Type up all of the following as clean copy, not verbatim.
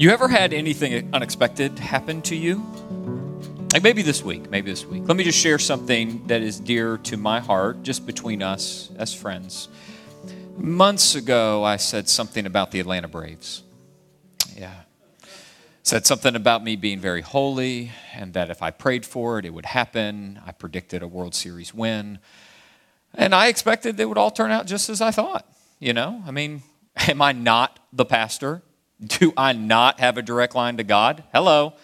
You ever had anything unexpected happen to you? Like maybe this week. Let me just share something that is dear to my heart, just between us as friends. Months ago, I said something about the Atlanta Braves. Yeah. Said something about me being very holy and that if I prayed for it, it would happen. I predicted a World Series win. And I expected they would all turn out just as I thought, you know? I mean, am I not the pastor? Do I not have a direct line to God? Hello.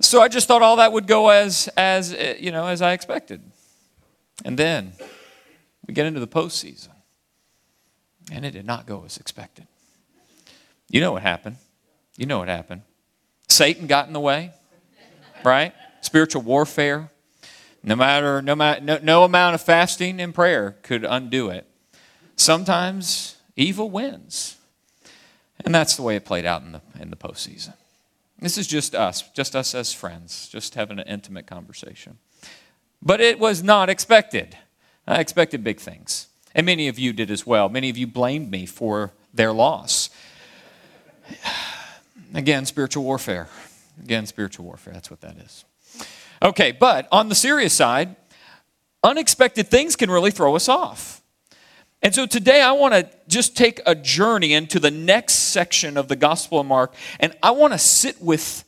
So I just thought all that would go as I expected. And then we get into the postseason, and it did not go as expected. You know what happened. Satan got in the way, right? Spiritual warfare. No amount of fasting and prayer could undo it. Sometimes evil wins. And that's the way it played out in the postseason. This is just us as friends, just having an intimate conversation. But it was not expected. I expected big things. And many of you did as well. Many of you blamed me for their loss. Again, spiritual warfare. That's what that is. Okay, but on the serious side, unexpected things can really throw us off. And so today I want to just take a journey into the next section of the Gospel of Mark, and I want to sit with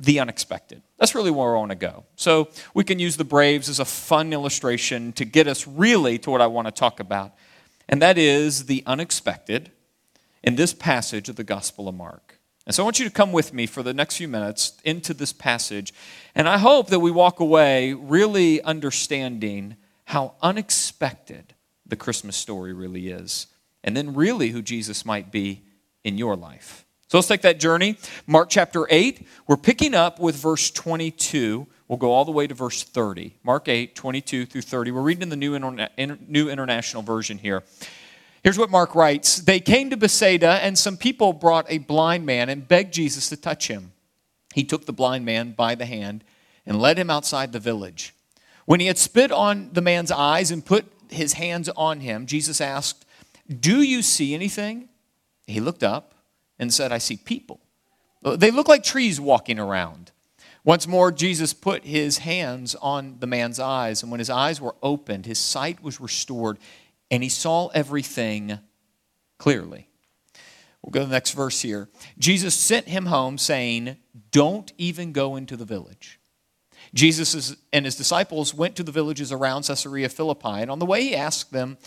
the unexpected. That's really where I want to go. So we can use the Braves as a fun illustration to get us really to what I want to talk about, and that is the unexpected in this passage of the Gospel of Mark. And so I want you to come with me for the next few minutes into this passage, and I hope that we walk away really understanding how unexpected the Christmas story really is, and then really who Jesus might be in your life. So let's take that journey. Mark chapter 8, we're picking up with verse 22. We'll go all the way to verse 30. Mark 8, 22 through 30. We're reading in the New International Version here. Here's what Mark writes. They came to Bethsaida, and some people brought a blind man and begged Jesus to touch him. He took the blind man by the hand and led him outside the village. When he had spit on the man's eyes and put his hands on him, Jesus asked, "Do you see anything?" He looked up and said, "I see people. They look like trees walking around." Once more, Jesus put his hands on the man's eyes, and when his eyes were opened, his sight was restored, and he saw everything clearly. We'll go to the next verse here. Jesus sent him home, saying, "Don't even go into the village." Jesus and his disciples went to the villages around Caesarea Philippi, and on the way he asked them,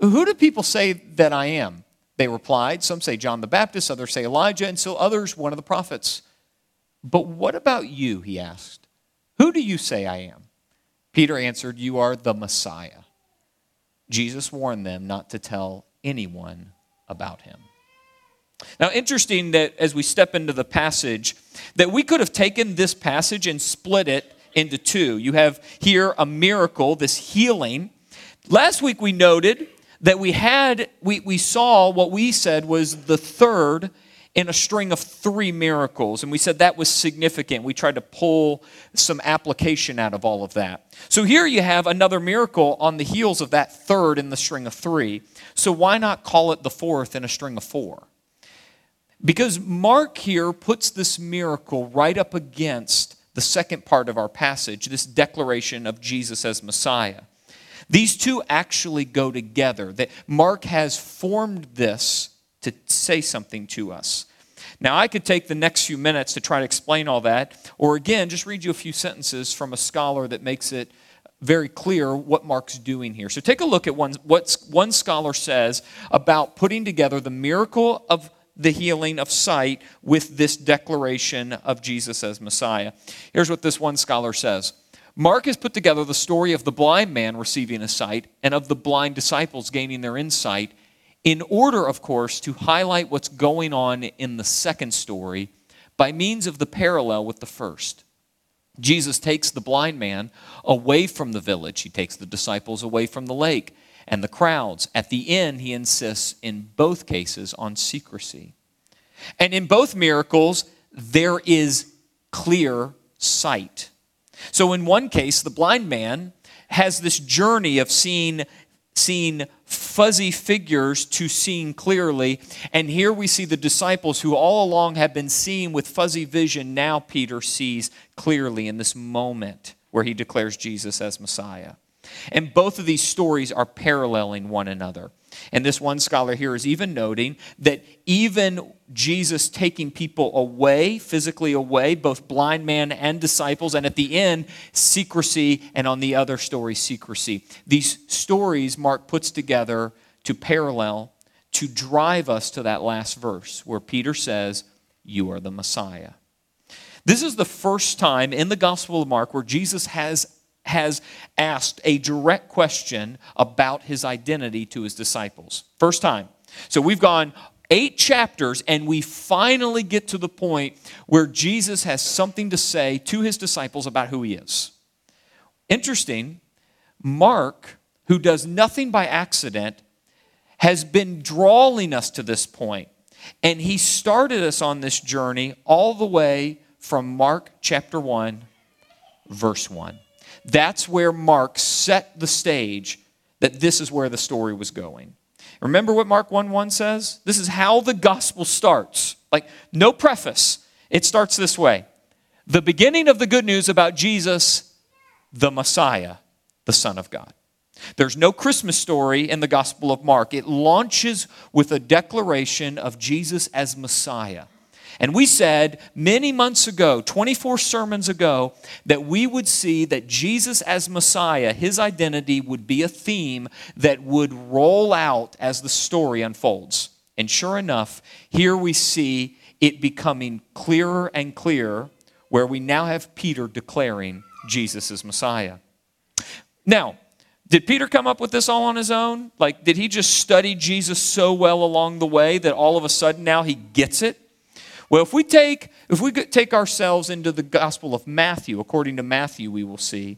"Who do people say that I am?" They replied, "Some say John the Baptist, others say Elijah, and still others one of the prophets." "But what about you?" he asked. "Who do you say I am?" Peter answered, "You are the Messiah." Jesus warned them not to tell anyone about him. Now, interesting that as we step into the passage, that we could have taken this passage and split it into two. You have here a miracle, this healing. Last week we noted that we saw what we said was the third in a string of three miracles, and we said that was significant. We tried to pull some application out of all of that. So here you have another miracle on the heels of that third in the string of three. So why not call it the fourth in a string of four? Because Mark here puts this miracle right up against the second part of our passage, this declaration of Jesus as Messiah. These two actually go together. That Mark has formed this to say something to us. Now, I could take the next few minutes to try to explain all that, or again, just read you a few sentences from a scholar that makes it very clear what Mark's doing here. So take a look at what one scholar says about putting together the miracle of the healing of sight with this declaration of Jesus as Messiah. Here's what this one scholar says. Mark has put together the story of the blind man receiving his sight and of the blind disciples gaining their insight in order, of course, to highlight what's going on in the second story by means of the parallel with the first. Jesus takes the blind man away from the village. He takes the disciples away from the lake and the crowds. At the end, he insists in both cases on secrecy. And in both miracles, there is clear sight. So in one case, the blind man has this journey of seeing seeing fuzzy figures to seeing clearly. And here we see the disciples who all along have been seeing with fuzzy vision. Now Peter sees clearly in this moment where he declares Jesus as Messiah. And both of these stories are paralleling one another. And this one scholar here is even noting that even Jesus taking people away, physically away, both blind man and disciples, and at the end, secrecy, and on the other story, secrecy. These stories Mark puts together to parallel, to drive us to that last verse where Peter says, "You are the Messiah." This is the first time in the Gospel of Mark where Jesus has asked a direct question about his identity to his disciples. First time. So we've gone 8 chapters, and we finally get to the point where Jesus has something to say to his disciples about who he is. Interesting, Mark, who does nothing by accident, has been drawing us to this point. And he started us on this journey all the way from Mark chapter 1, verse 1. That's where Mark set the stage that this is where the story was going. Remember what Mark 1:1 says? This is how the gospel starts. Like, no preface. It starts this way. The beginning of the good news about Jesus, the Messiah, the Son of God. There's no Christmas story in the Gospel of Mark. It launches with a declaration of Jesus as Messiah. And we said many months ago, 24 sermons ago, that we would see that Jesus as Messiah, his identity would be a theme that would roll out as the story unfolds. And sure enough, here we see it becoming clearer and clearer, where we now have Peter declaring Jesus as Messiah. Now, did Peter come up with this all on his own? Like, did he just study Jesus so well along the way that all of a sudden now he gets it? Well, if we take ourselves into the Gospel of Matthew, according to Matthew, we will see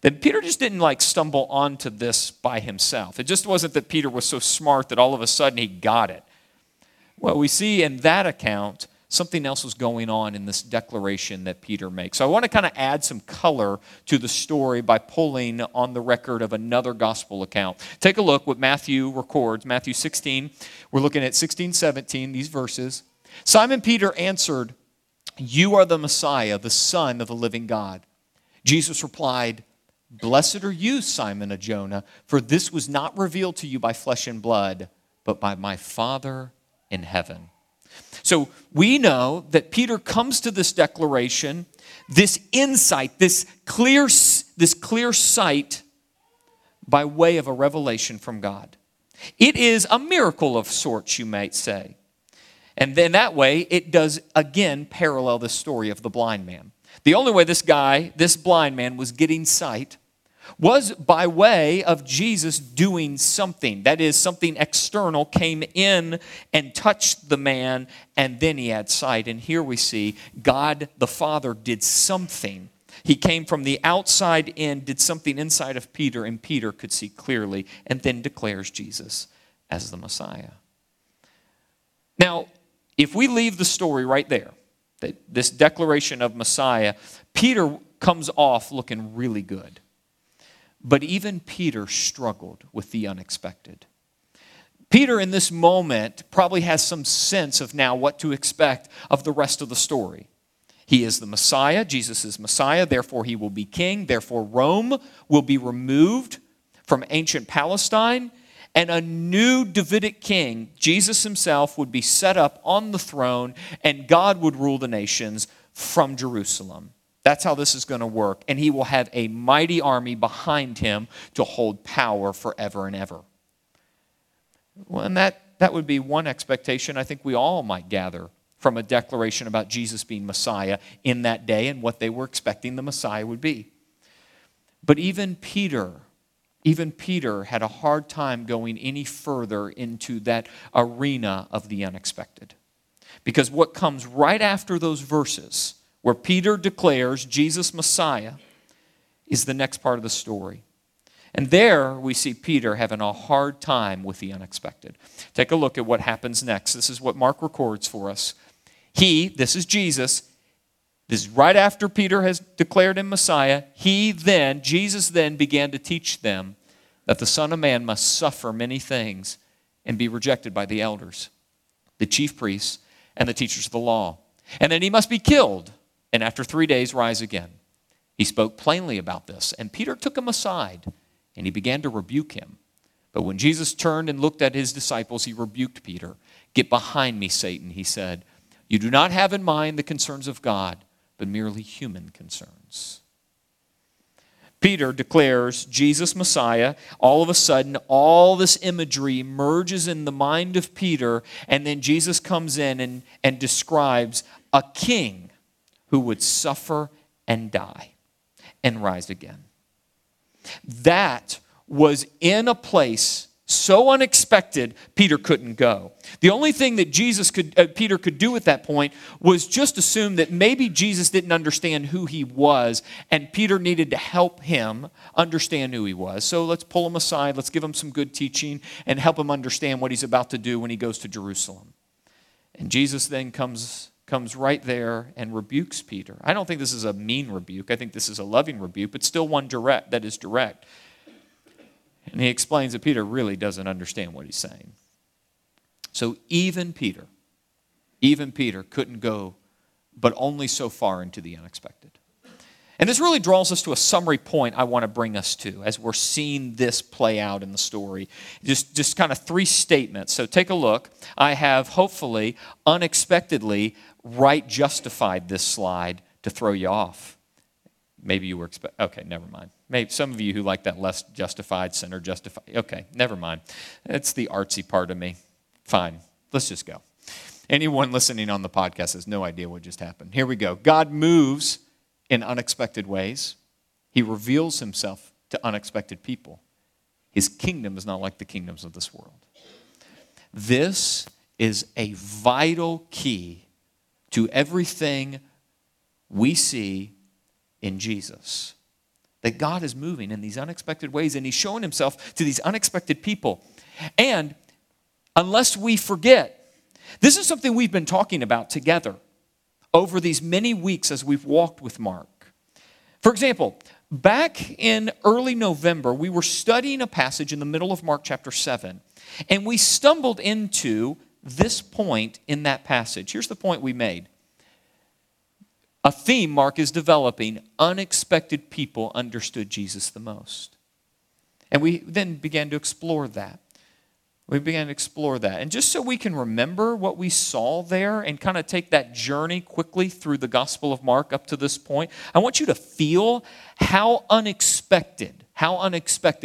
that Peter just didn't stumble onto this by himself. It just wasn't that Peter was so smart that all of a sudden he got it. Well, we see in that account something else was going on in this declaration that Peter makes. So I want to kind of add some color to the story by pulling on the record of another gospel account. Take a look what Matthew records. Matthew 16, we're looking at 16, 17, these verses. Simon Peter answered, "You are the Messiah, the Son of the living God." Jesus replied, "Blessed are you, Simon of Jonah, for this was not revealed to you by flesh and blood, but by my Father in heaven." So we know that Peter comes to this declaration, this insight, this clear sight by way of a revelation from God. It is a miracle of sorts, you might say. And then that way, it does, again, parallel the story of the blind man. The only way this blind man, was getting sight was by way of Jesus doing something. That is, something external came in and touched the man, and then he had sight. And here we see God the Father did something. He came from the outside in, did something inside of Peter, and Peter could see clearly, and then declares Jesus as the Messiah. Now, if we leave the story right there, that this declaration of Messiah, Peter comes off looking really good. But even Peter struggled with the unexpected. Peter, in this moment, probably has some sense of now what to expect of the rest of the story. He is the Messiah. Jesus is Messiah. Therefore, he will be king. Therefore, Rome will be removed from ancient Palestine. And a new Davidic king, Jesus himself, would be set up on the throne, and God would rule the nations from Jerusalem. That's how this is going to work. And he will have a mighty army behind him to hold power forever and ever. Well, and that would be one expectation I think we all might gather from a declaration about Jesus being Messiah in that day and what they were expecting the Messiah would be. But even Peter had a hard time going any further into that arena of the unexpected. Because what comes right after those verses, where Peter declares Jesus Messiah, is the next part of the story. And there we see Peter having a hard time with the unexpected. Take a look at what happens next. This is what Mark records for us. This is Jesus. This is right after Peter has declared him Messiah. Jesus then began to teach them that the Son of Man must suffer many things and be rejected by the elders, the chief priests, and the teachers of the law. And that he must be killed, and after 3 days rise again. He spoke plainly about this, and Peter took him aside, and he began to rebuke him. But when Jesus turned and looked at his disciples, he rebuked Peter. "Get behind me, Satan," he said. "You do not have in mind the concerns of God, but merely human concerns." Peter declares Jesus Messiah. All of a sudden, all this imagery emerges in the mind of Peter, and then Jesus comes in and describes a king who would suffer and die and rise again. That was in a place so unexpected, Peter couldn't go. The only thing that Peter could do at that point was just assume that maybe Jesus didn't understand who he was, and Peter needed to help him understand who he was. So let's pull him aside, let's give him some good teaching, and help him understand what he's about to do when he goes to Jerusalem. And Jesus then comes right there and rebukes Peter. I don't think this is a mean rebuke. I think this is a loving rebuke, but still one that is direct. And he explains that Peter really doesn't understand what he's saying. So even Peter couldn't go, but only so far into the unexpected. And this really draws us to a summary point I want to bring us to as we're seeing this play out in the story. Just kind of three statements. So take a look. I have hopefully, unexpectedly, right justified this slide to throw you off. Maybe you were okay, never mind. Maybe some of you who like that less justified, sinner justified. Okay, never mind. It's the artsy part of me. Fine, let's just go. Anyone listening on the podcast has no idea what just happened. Here we go. God moves in unexpected ways. He reveals himself to unexpected people. His kingdom is not like the kingdoms of this world. This is a vital key to everything we see in Jesus. That God is moving in these unexpected ways, and he's showing himself to these unexpected people. And unless we forget, this is something we've been talking about together over these many weeks as we've walked with Mark. For example, back in early November, we were studying a passage in the middle of Mark chapter 7, and we stumbled into this point in that passage. Here's the point we made. A theme Mark is developing: unexpected people understood Jesus the most. And we then began to explore that. And just so we can remember what we saw there and kind of take that journey quickly through the Gospel of Mark up to this point, I want you to feel how unexpected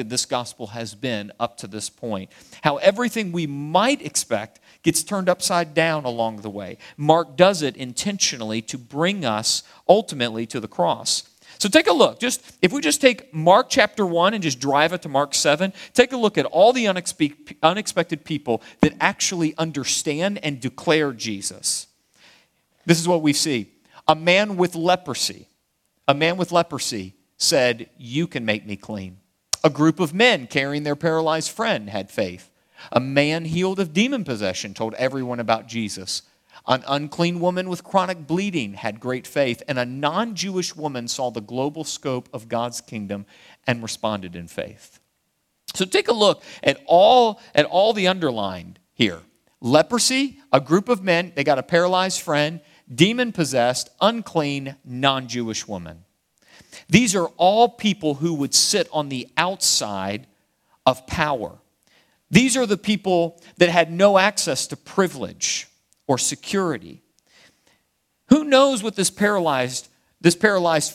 this gospel has been up to this point. How everything we might expect gets turned upside down along the way. Mark does it intentionally to bring us ultimately to the cross. So take a look. If we take Mark chapter 1 and just drive it to Mark 7, take a look at all the unexpected people that actually understand and declare Jesus. This is what we see. A man with leprosy said, "You can make me clean." A group of men carrying their paralyzed friend had faith. A man healed of demon possession told everyone about Jesus. An unclean woman with chronic bleeding had great faith, and a non-Jewish woman saw the global scope of God's kingdom and responded in faith. So take a look at all the underlined here. Leprosy, a group of men, they got a paralyzed friend, demon-possessed, unclean, non-Jewish woman. These are all people who would sit on the outside of power. These are the people that had no access to privilege or security. Who knows what this paralyzed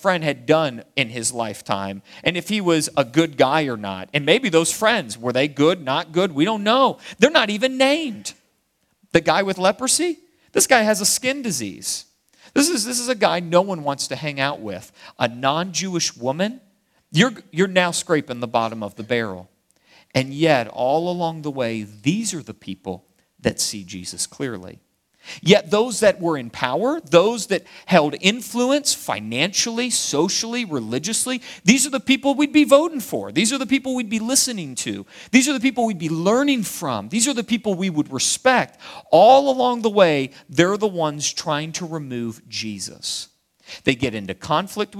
friend had done in his lifetime, and if he was a good guy or not. And maybe those friends, were they good, not good? We don't know. They're not even named. The guy with leprosy? This guy has a skin disease. This is a guy no one wants to hang out with. A non-Jewish woman, you're now scraping the bottom of the barrel. And yet, all along the way, these are the people that see Jesus clearly. Yet those that were in power, those that held influence financially, socially, religiously, these are the people we'd be voting for. These are the people we'd be listening to. These are the people we'd be learning from. These are the people we would respect. All along the way, they're the ones trying to remove Jesus. They get into conflicts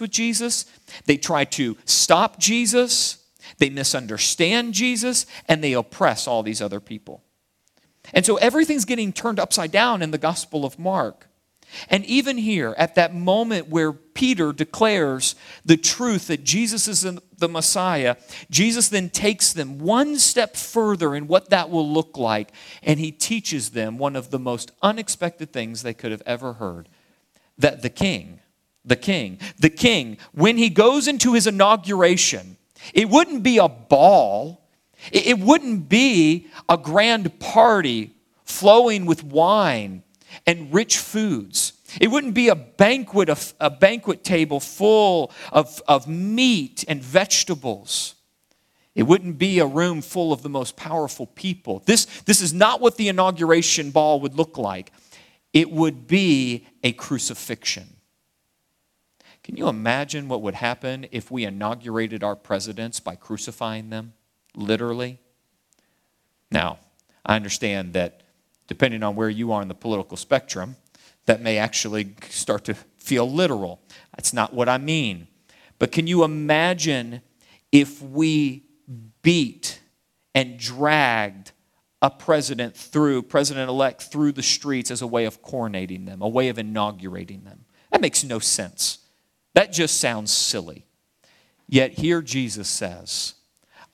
with Jesus. They try to stop Jesus. They misunderstand Jesus, and they oppress all these other people. And so everything's getting turned upside down in the Gospel of Mark. And even here, at that moment where Peter declares the truth that Jesus is the Messiah, Jesus then takes them one step further in what that will look like, and he teaches them one of the most unexpected things they could have ever heard, that the king, when he goes into his inauguration, it wouldn't be a ball, it wouldn't be a grand party flowing with wine and rich foods. It wouldn't be a banquet table full of meat and vegetables. It wouldn't be a room full of the most powerful people. This is not what the inauguration ball would look like. It would be a crucifixion. Can you imagine what would happen if we inaugurated our presidents by crucifying them, literally? Now, I understand that depending on where you are in the political spectrum, that may actually start to feel literal. That's not what I mean. But can you imagine if we beat and dragged a president-elect through the streets as a way of coronating them, a way of inaugurating them? That makes no sense. That just sounds silly. Yet here Jesus says,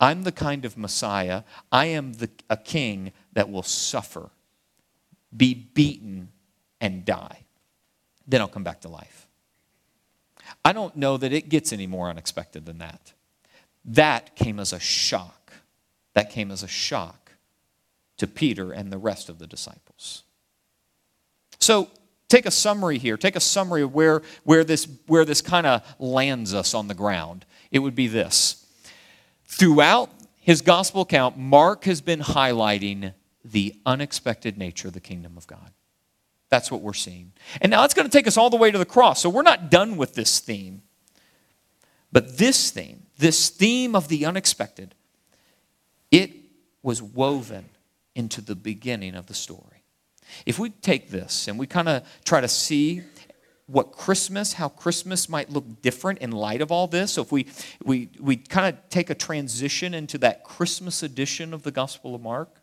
I'm the kind of Messiah, I am a king that will suffer, be beaten, and die. Then I'll come back to life. I don't know that it gets any more unexpected than that. That came as a shock. That came as a shock to Peter and the rest of the disciples. So take a summary here. Take a summary of where this kind of lands us on the ground. It would be this. Throughout his gospel account, Mark has been highlighting the unexpected nature of the kingdom of God. That's what we're seeing. And now it's going to take us all the way to the cross. So we're not done with this theme. But this theme of the unexpected, it was woven into the beginning of the story. If we take this and we kind of try to see how Christmas might look different in light of all this. So if we kind of take a transition into that Christmas edition of the Gospel of Mark,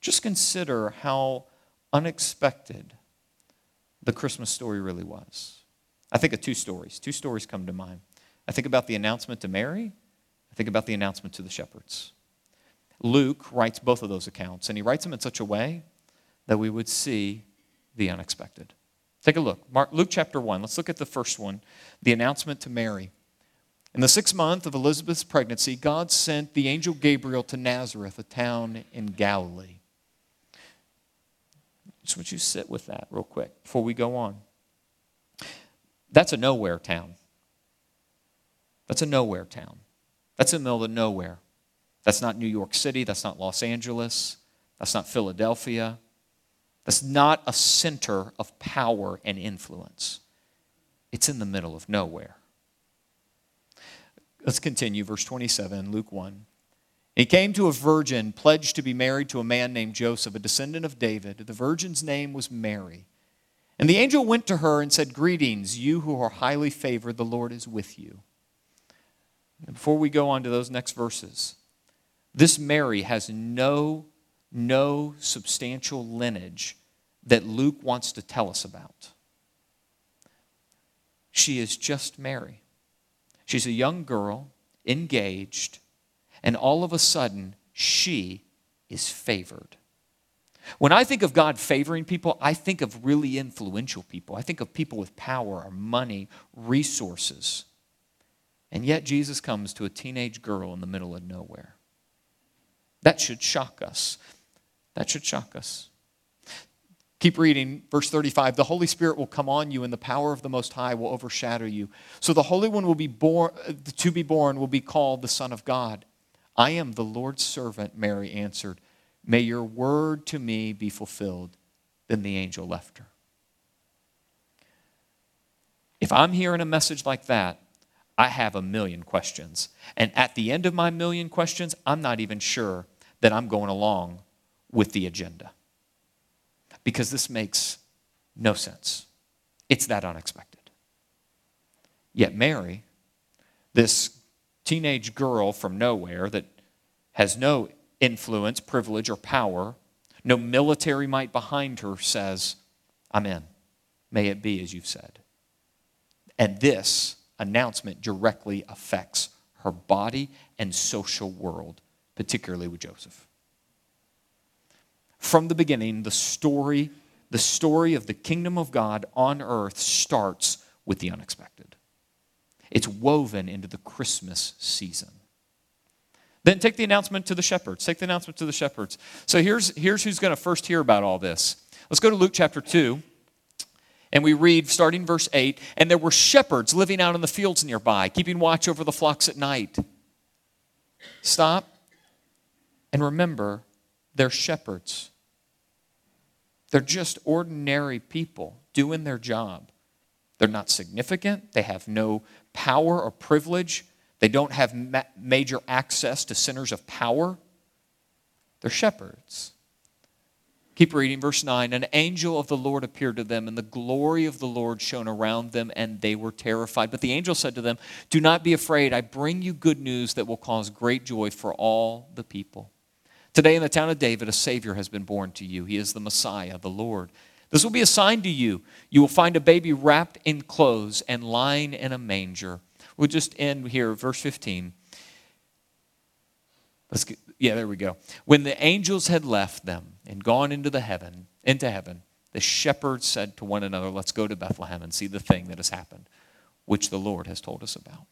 just consider how unexpected the Christmas story really was. I think of two stories. Two stories come to mind. I think about the announcement to Mary. I think about the announcement to the shepherds. Luke writes both of those accounts, and he writes them in such a way that we would see the unexpected. Take a look. Luke chapter 1. Let's look at the first one, the announcement to Mary. In the 6th month of Elizabeth's pregnancy, God sent the angel Gabriel to Nazareth, a town in Galilee. Just want you to sit with that real quick before we go on. That's a nowhere town. That's a nowhere town. That's in the middle of nowhere. That's not New York City. That's not Los Angeles. That's not Philadelphia. That's not a center of power and influence. It's in the middle of nowhere. Let's continue, verse 27, Luke 1. He came to a virgin pledged to be married to a man named Joseph, a descendant of David. The virgin's name was Mary. And the angel went to her and said, "Greetings, you who are highly favored, the Lord is with you." And before we go on to those next verses, this Mary has no substantial lineage that Luke wants to tell us about. She is just Mary. She's a young girl, engaged, and all of a sudden, she is favored. When I think of God favoring people, I think of really influential people. I think of people with power or money, resources. And yet Jesus comes to a teenage girl in the middle of nowhere. That should shock us. That should shock us. Keep reading, verse 35, "The Holy Spirit will come on you, and the power of the Most High will overshadow you. So the Holy One to be born will be called the Son of God." "I am the Lord's servant," Mary answered. "May your word to me be fulfilled." Then the angel left her. If I'm hearing a message like that, I have 1,000,000 questions. And at the end of my 1,000,000 questions, I'm not even sure that I'm going along with the agenda, because this makes no sense. It's that unexpected. Yet Mary, this teenage girl from nowhere that has no influence, privilege, or power, no military might behind her, says, I'm in. May it be as you've said. And this announcement directly affects her body and social world, particularly with Joseph. From the beginning, the story of the kingdom of God on earth starts with the unexpected. It's woven into the Christmas season. Then take the announcement to the shepherds. So here's who's going to first hear about all this. Let's go to Luke chapter 2, and we read, starting verse 8, and there were shepherds living out in the fields nearby, keeping watch over the flocks at night. Stop and remember, they're shepherds. They're just ordinary people doing their job. They're not significant. They have no power or privilege. They don't have major access to centers of power. They're shepherds. Keep reading, verse 9. An angel of the Lord appeared to them, and the glory of the Lord shone around them, and they were terrified. But the angel said to them, do not be afraid. I bring you good news that will cause great joy for all the people. Today in the town of David, a Savior has been born to you. He is the Messiah, the Lord. This will be a sign to you. You will find a baby wrapped in clothes and lying in a manger. We'll just end here, verse 15. There we go. When the angels had left them and gone into heaven, the shepherds said to one another, let's go to Bethlehem and see the thing that has happened, which the Lord has told us about.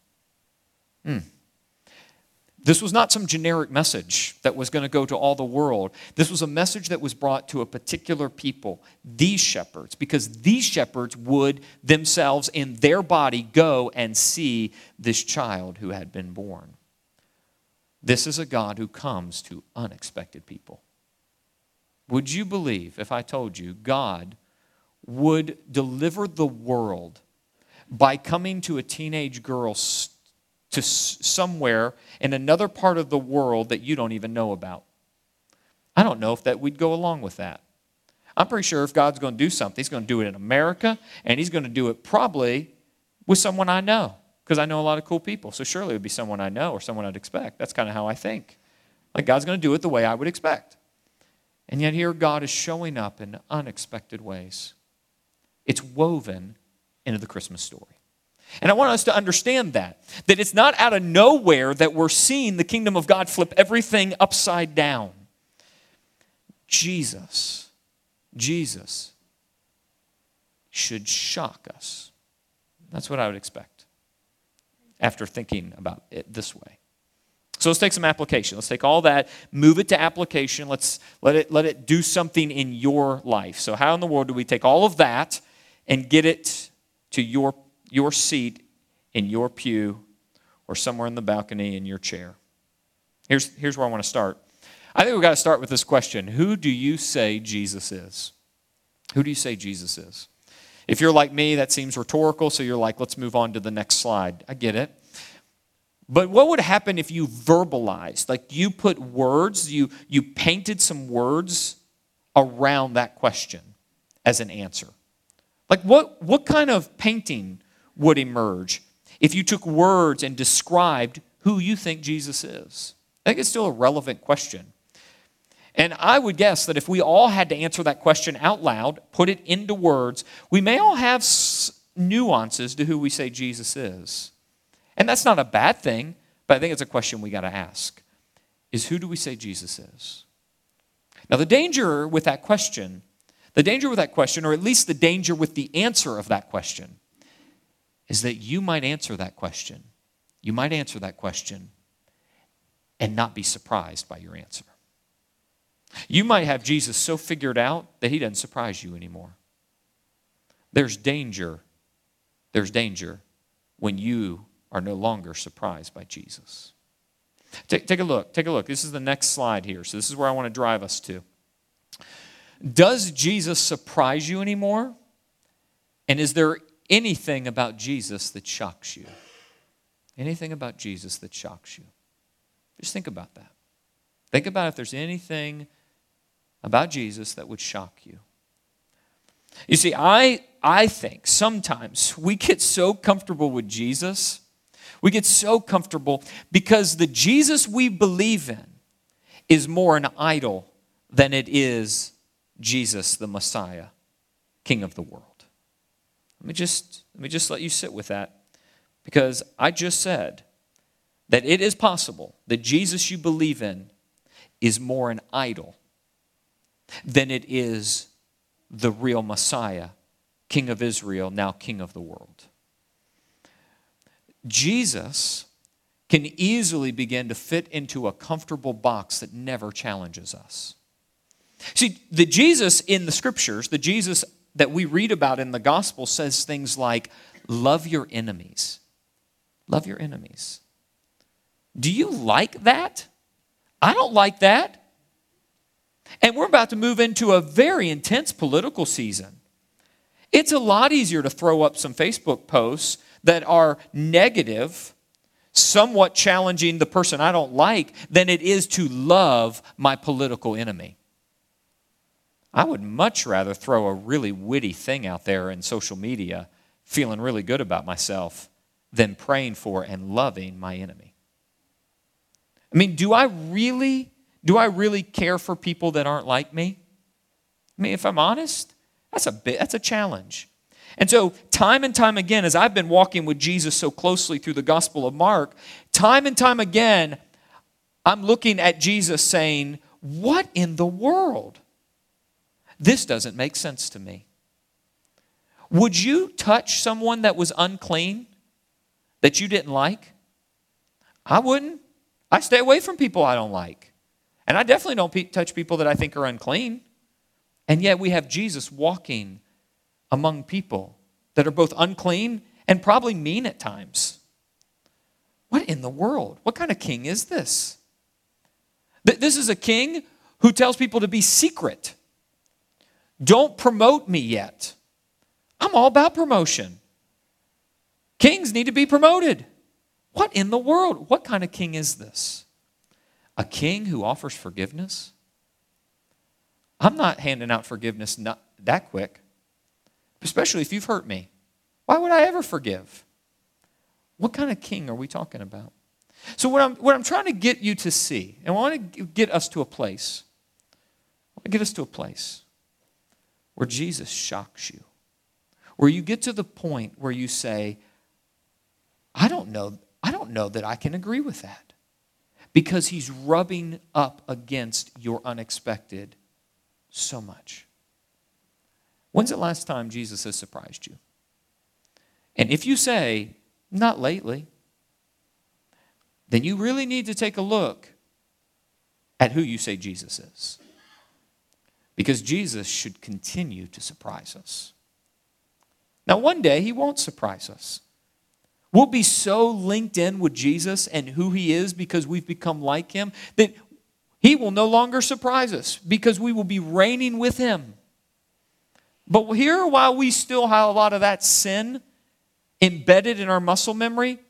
This was not some generic message that was going to go to all the world. This was a message that was brought to a particular people, these shepherds, because these shepherds would themselves in their body go and see this child who had been born. This is a God who comes to unexpected people. Would you believe if I told you God would deliver the world by coming to a teenage girl to somewhere in another part of the world that you don't even know about? I don't know if that we'd go along with that. I'm pretty sure if God's going to do something, he's going to do it in America, and he's going to do it probably with someone I know, because I know a lot of cool people. So surely it would be someone I know or someone I'd expect. That's kind of how I think. Like God's going to do it the way I would expect. And yet here God is showing up in unexpected ways. It's woven into the Christmas story. And I want us to understand that it's not out of nowhere that we're seeing the kingdom of God flip everything upside down. Jesus should shock us. That's what I would expect after thinking about it this way. So let's take some application. Let's take all that, move it to application. Let's let it do something in your life. So how in the world do we take all of that and get it to your seat in your pew or somewhere in the balcony in your chair? Here's where I want to start. I think we've got to start with this question. Who do you say Jesus is? Who do you say Jesus is? If you're like me, that seems rhetorical, so you're like, let's move on to the next slide. I get it. But what would happen if you verbalized, like you put words, you painted some words around that question as an answer? Like what kind of painting would emerge if you took words and described who you think Jesus is? I think it's still a relevant question. And I would guess that if we all had to answer that question out loud, put it into words, we may all have nuances to who we say Jesus is. And that's not a bad thing, but I think it's a question we got to ask, is who do we say Jesus is? Now the danger with that question, or at least the danger with the answer of that question, is that you might answer that question. You might answer that question and not be surprised by your answer. You might have Jesus so figured out that he doesn't surprise you anymore. There's danger when you are no longer surprised by Jesus. Take a look. This is the next slide here. So this is where I want to drive us to. Does Jesus surprise you anymore? And is there anything about Jesus that shocks you? Anything about Jesus that shocks you? Just think about that. Think about if there's anything about Jesus that would shock you. You see, I think sometimes we get so comfortable with Jesus, We get so comfortable because the Jesus we believe in is more an idol than it is Jesus, the Messiah, King of the world. Let me just let you sit with that, because I just said that it is possible that Jesus you believe in is more an idol than it is the real Messiah, King of Israel, now King of the world. Jesus can easily begin to fit into a comfortable box that never challenges us. See, the Jesus in the Scriptures, the Jesus that we read about in the Gospel, says things like, love your enemies. Love your enemies. Do you like that? I don't like that. And we're about to move into a very intense political season. It's a lot easier to throw up some Facebook posts that are negative, somewhat challenging the person I don't like, than it is to love my political enemy. I would much rather throw a really witty thing out there in social media, feeling really good about myself, than praying for and loving my enemy. I mean, do I really care for people that aren't like me? I mean, if I'm honest, that's a challenge. And so time and time again, as I've been walking with Jesus so closely through the Gospel of Mark, time and time again, I'm looking at Jesus saying, what in the world? This doesn't make sense to me. Would you touch someone that was unclean, that you didn't like? I wouldn't. I stay away from people I don't like. And I definitely don't touch people that I think are unclean. And yet we have Jesus walking among people that are both unclean and probably mean at times. What in the world? What kind of king is this? This is a king who tells people to be secret. Don't promote me yet. I'm all about promotion. Kings need to be promoted. What in the world? What kind of king is this? A king who offers forgiveness? I'm not handing out forgiveness not that quick. Especially if you've hurt me. Why would I ever forgive? What kind of king are we talking about? So what I'm trying to get you to see, and I want to get us to a place, where Jesus shocks you, where you get to the point where you say, I don't know that I can agree with that, because he's rubbing up against your unexpected so much. When's the last time Jesus has surprised you? And if you say, not lately, then you really need to take a look at who you say Jesus is. Because Jesus should continue to surprise us. Now, one day, he won't surprise us. We'll be so linked in with Jesus and who he is because we've become like him that he will no longer surprise us because we will be reigning with him. But here, while we still have a lot of that sin embedded in our muscle memory,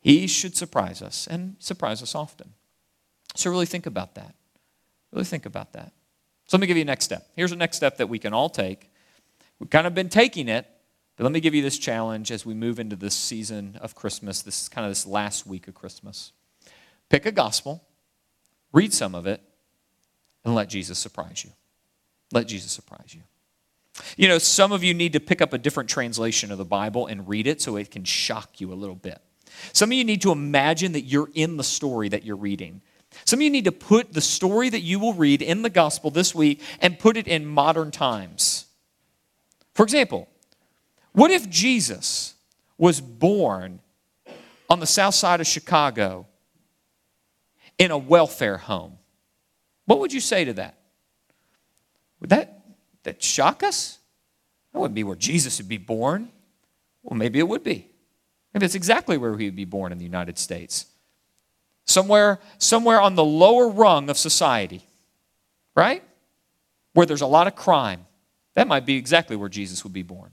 he should surprise us, and surprise us often. So really think about that. So let me give you a next step. Here's a next step that we can all take. We've kind of been taking it, but let me give you this challenge as we move into this season of Christmas. This is kind of this last week of Christmas. Pick a gospel, read some of it, and let Jesus surprise you. Let Jesus surprise you. You know, some of you need to pick up a different translation of the Bible and read it so it can shock you a little bit. Some of you need to imagine that you're in the story that you're reading. Some of you need to put the story that you will read in the gospel this week and put it in modern times. For example, what if Jesus was born on the south side of Chicago in a welfare home? What would you say to that? Would that shock us? That wouldn't be where Jesus would be born. Well, maybe it would be. Maybe that's exactly where he would be born in the United States. Somewhere on the lower rung of society, right? Where there's a lot of crime. That might be exactly where Jesus would be born.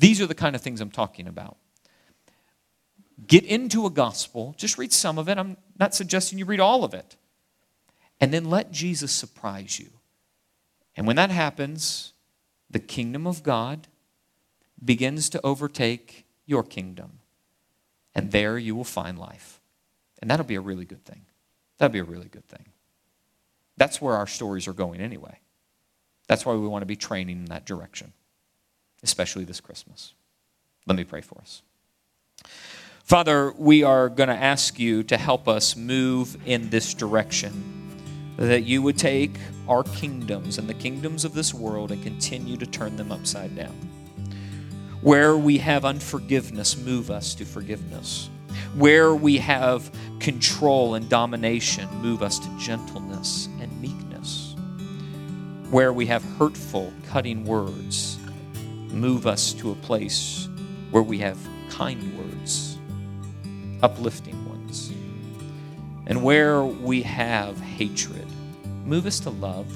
These are the kind of things I'm talking about. Get into a gospel. Just read some of it. I'm not suggesting you read all of it. And then let Jesus surprise you. And when that happens, the kingdom of God begins to overtake your kingdom, and there you will find life. And that'll be a really good thing. That'll be a really good thing. That's where our stories are going anyway. That's why we want to be training in that direction, especially this Christmas. Let me pray for us. Father, we are going to ask you to help us move in this direction, that you would take our kingdoms and the kingdoms of this world and continue to turn them upside down. Where we have unforgiveness, move us to forgiveness. Where we have control and domination, move us to gentleness and meekness. Where we have hurtful, cutting words, move us to a place where we have kind words, uplifting ones. And where we have hatred, move us to love.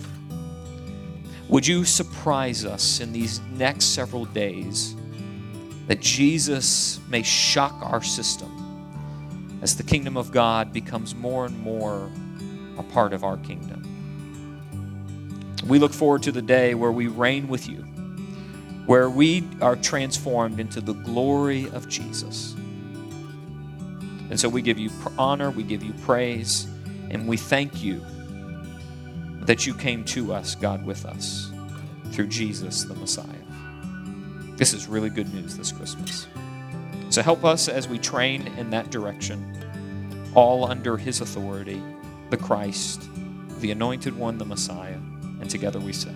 Would you surprise us in these next several days that Jesus may shock our system as the kingdom of God becomes more and more a part of our kingdom. We look forward to the day where we reign with you, where we are transformed into the glory of Jesus. And so we give you honor, we give you praise, and we thank you that you came to us, God, with us, through Jesus the Messiah. This is really good news this Christmas. So help us as we train in that direction, all under his authority, the Christ, the Anointed One, the Messiah. And together we say...